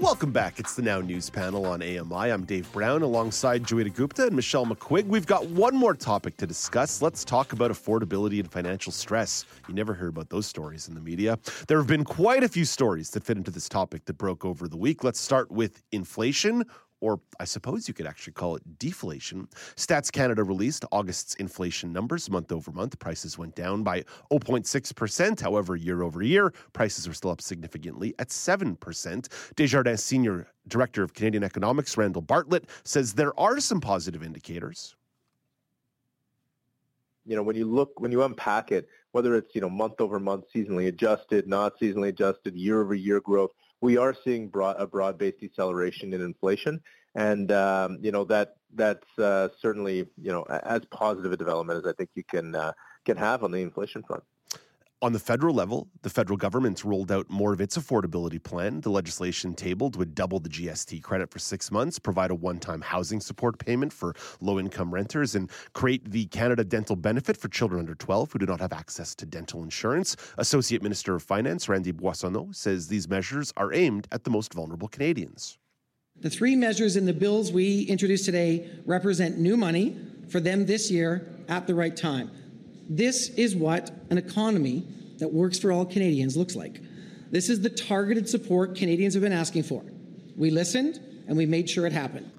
Welcome back. It's the Now News Panel on AMI. I'm Dave Brown alongside Joita Gupta and Michelle McQuigg. We've got one more topic to discuss. Let's talk about affordability and financial stress. You never hear about those stories in the media. There have been quite a few stories that fit into this topic that broke over the week. Let's start with inflation. Or I suppose you could actually call it deflation. Stats Canada released August's inflation numbers month over month. Prices went down by 0.6%. However, year over year, prices were still up significantly at 7%. Desjardins Senior Director of Canadian Economics, Randall Bartlett, says there are some positive indicators. You know, when you look, when you unpack it, whether it's, you know, month over month, seasonally adjusted, not seasonally adjusted, year over year growth, we are seeing a broad-based deceleration in inflation, and that's certainly, you know, as positive a development as I think you can have on the inflation front. On the federal level, the federal government's rolled out more of its affordability plan. The legislation tabled would double the GST credit for 6 months, provide a one-time housing support payment for low-income renters, and create the Canada Dental Benefit for children under 12 who do not have access to dental insurance. Associate Minister of Finance Randy Boissonnault says these measures are aimed at the most vulnerable Canadians. The three measures in the bills we introduced today represent new money for them this year at the right time. This is what an economy that works for all Canadians looks like. This is the targeted support Canadians have been asking for. We listened and we made sure it happened.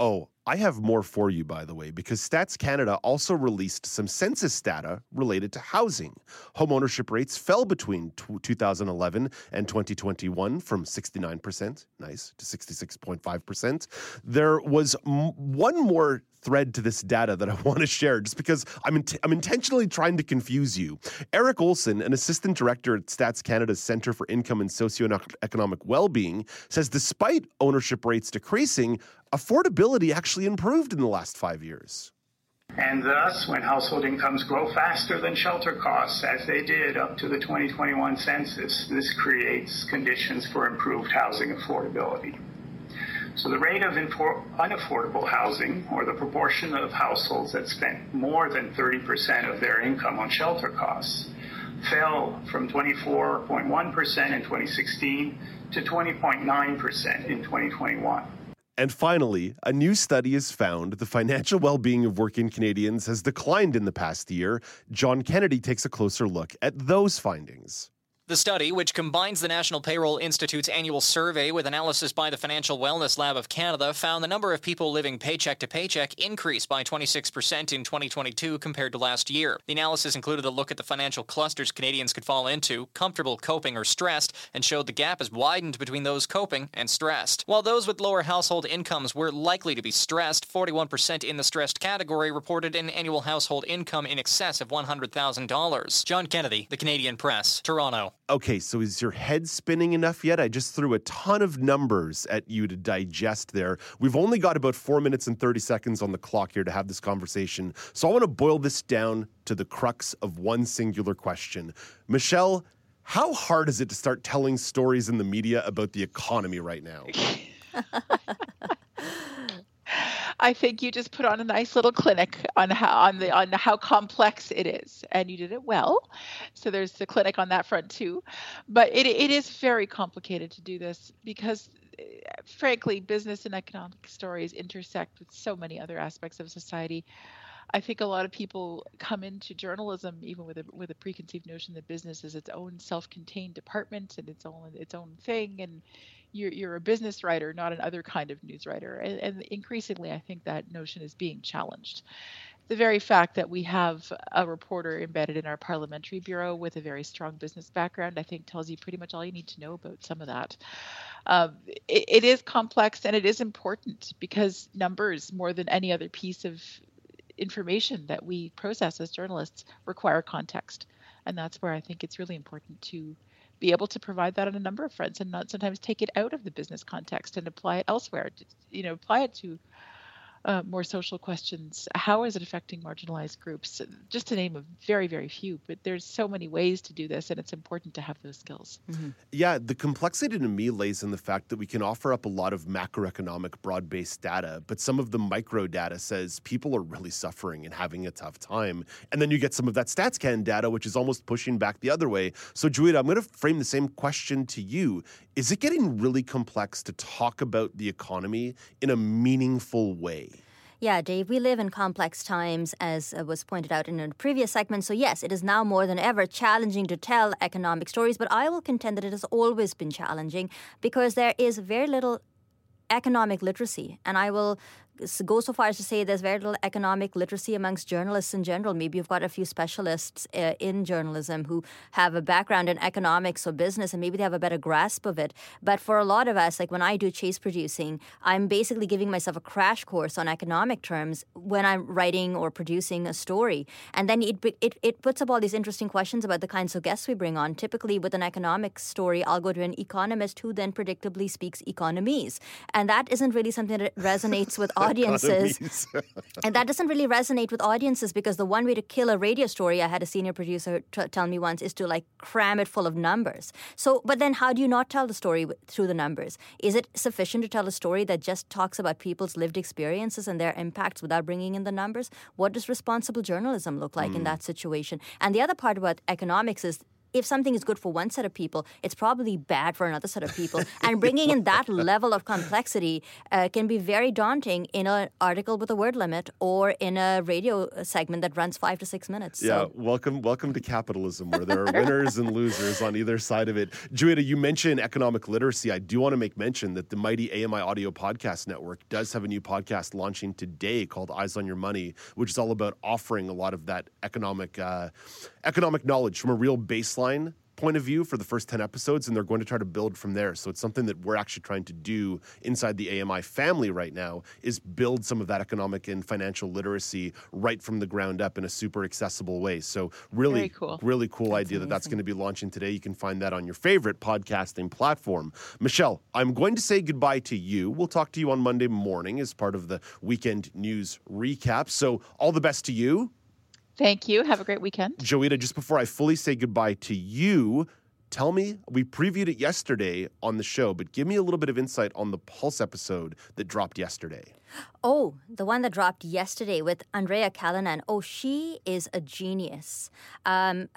Oh, I have more for you, by the way, because Stats Canada also released some census data related to housing. Homeownership rates fell between 2011 and 2021 from 69%, nice, to 66.5%. There was one more thread to this data that I want to share, just because I'm intentionally trying to confuse you. Eric Olson, an assistant director at Stats Canada's Centre for Income and Socioeconomic Wellbeing, says despite ownership rates decreasing, affordability actually improved in the last 5 years. And thus, when household incomes grow faster than shelter costs, as they did up to the 2021 census, this creates conditions for improved housing affordability. So the rate of unaffordable housing, or the proportion of households that spent more than 30% of their income on shelter costs, fell from 24.1% in 2016 to 20.9% in 2021. And finally, a new study has found the financial well-being of working Canadians has declined in the past year. John Kennedy takes a closer look at those findings. The study, which combines the National Payroll Institute's annual survey with analysis by the Financial Wellness Lab of Canada, found the number of people living paycheck to paycheck increased by 26% in 2022 compared to last year. The analysis included a look at the financial clusters Canadians could fall into, comfortable, coping, or stressed, and showed the gap has widened between those coping and stressed. While those with lower household incomes were likely to be stressed, 41% in the stressed category reported an annual household income in excess of $100,000. John Kennedy, The Canadian Press, Toronto. Okay, so is your head spinning enough yet? I just threw a ton of numbers at you to digest there. We've only got about 4 minutes and 30 seconds on the clock here to have this conversation. So I want to boil this down to the crux of one singular question. Michelle, how hard is it to start telling stories in the media about the economy right now? I think you just put on a nice little clinic on how complex it is, and you did it well. So there's the clinic on that front too, but it is very complicated to do this because, frankly, business and economic stories intersect with so many other aspects of society. I think a lot of people come into journalism even with a preconceived notion that business is its own self-contained department and its own thing, and you're a business writer, not an other kind of news writer. And increasingly, I think that notion is being challenged. The very fact that we have a reporter embedded in our parliamentary bureau with a very strong business background, I think, tells you pretty much all you need to know about some of that. It is complex and it is important because numbers, more than any other piece of information that we process as journalists, require context. And that's where I think it's really important to be able to provide that on a number of fronts and not sometimes take it out of the business context and apply it elsewhere, apply it to more social questions. How is it affecting marginalized groups? Just to name a very, very few, but there's so many ways to do this, and it's important to have those skills. Mm-hmm. Yeah, the complexity to me lays in the fact that we can offer up a lot of macroeconomic broad-based data, but some of the micro data says people are really suffering and having a tough time. And then you get some of that Stats Can data, which is almost pushing back the other way. So, Juita, I'm going to frame the same question to you. Is it getting really complex to talk about the economy in a meaningful way? Yeah, Dave, we live in complex times, as was pointed out in a previous segment. So yes, it is now more than ever challenging to tell economic stories, but I will contend that it has always been challenging because there is very little economic literacy. And I will go so far as to say there's very little economic literacy amongst journalists in general. Maybe you've got a few specialists in journalism who have a background in economics or business, and maybe they have a better grasp of it. But for a lot of us, like when I do chase producing, I'm basically giving myself a crash course on economic terms when I'm writing or producing a story. And then it puts up all these interesting questions about the kinds of guests we bring on. Typically with an economic story, I'll go to an economist who then predictably speaks economies. And that isn't really something that resonates with audiences. And that doesn't really resonate with audiences, because the one way to kill a radio story, I had a senior producer tell me once, is to cram it full of numbers. So, but then how do you not tell the story through the numbers? Is it sufficient to tell a story that just talks about people's lived experiences and their impacts without bringing in the numbers? What does responsible journalism look like in that situation? And the other part about economics is, if something is good for one set of people, it's probably bad for another set of people. And bringing in that level of complexity can be very daunting in an article with a word limit or in a radio segment that runs 5 to 6 minutes. Yeah, so. Welcome to capitalism, where there are winners and losers on either side of it. Juita, you mentioned economic literacy. I do want to make mention that the mighty AMI-audio podcast network does have a new podcast launching today called Eyes on Your Money, which is all about offering a lot of that economic knowledge from a real baseline point of view for the first 10 episodes, and they're going to try to build from there. So it's something that we're actually trying to do inside the AMI family right now, is build some of that economic and financial literacy right from the ground up in a super accessible way. So really cool. Really cool that's idea amazing. That's going to be launching today. You can find that on your favorite podcasting platform. Michelle, I'm going to say goodbye to you. We'll talk to you on Monday morning as part of the weekend news recap. So all the best to you. Thank you. Have a great weekend. Juita, just before I fully say goodbye to you, tell me, we previewed it yesterday on the show, but give me a little bit of insight on the Pulse episode that dropped yesterday. Oh, the one that dropped yesterday with Andrea Kalanen. Oh, she is a genius. Her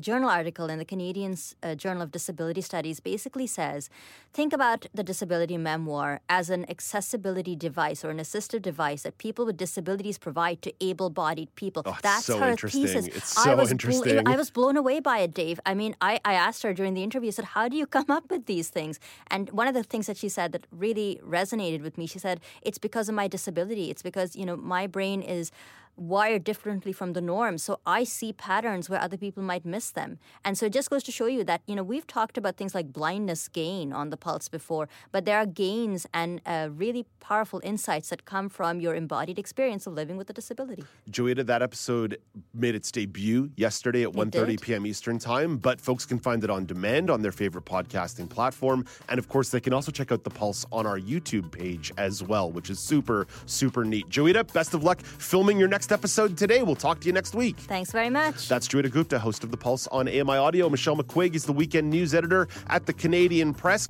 journal article in the Canadian Journal of Disability Studies basically says, think about the disability memoir as an accessibility device or an assistive device that people with disabilities provide to able-bodied people. Oh, that's so her thesis. It's so interesting. I was blown away by it, Dave. I mean, I asked her during the interview, I said, how do you come up with these things? And one of the things that she said that really resonated with me, she said, it's because of my disability. It's because, my brain is wired differently from the norm. So I see patterns where other people might miss them. And so it just goes to show you that, we've talked about things like blindness gain on The Pulse before, but there are gains and really powerful insights that come from your embodied experience of living with a disability. Juita, that episode made its debut yesterday at 1:30 p.m. Eastern Time, but folks can find it on demand on their favorite podcasting platform. And of course, they can also check out The Pulse on our YouTube page as well, which is super, super neat. Juita, best of luck filming your next episode today. We'll talk to you next week. Thanks very much. That's Juita Gupta, host of The Pulse on AMI Audio. Michelle McQuigg is the weekend news editor at the Canadian Press.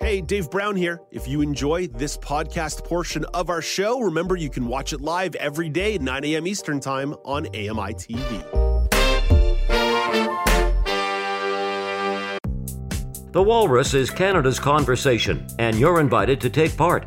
Hey, Dave Brown here. If you enjoy this podcast portion of our show, remember you can watch it live every day at 9 a.m. Eastern Time on AMI TV. The Walrus is Canada's conversation, and you're invited to take part.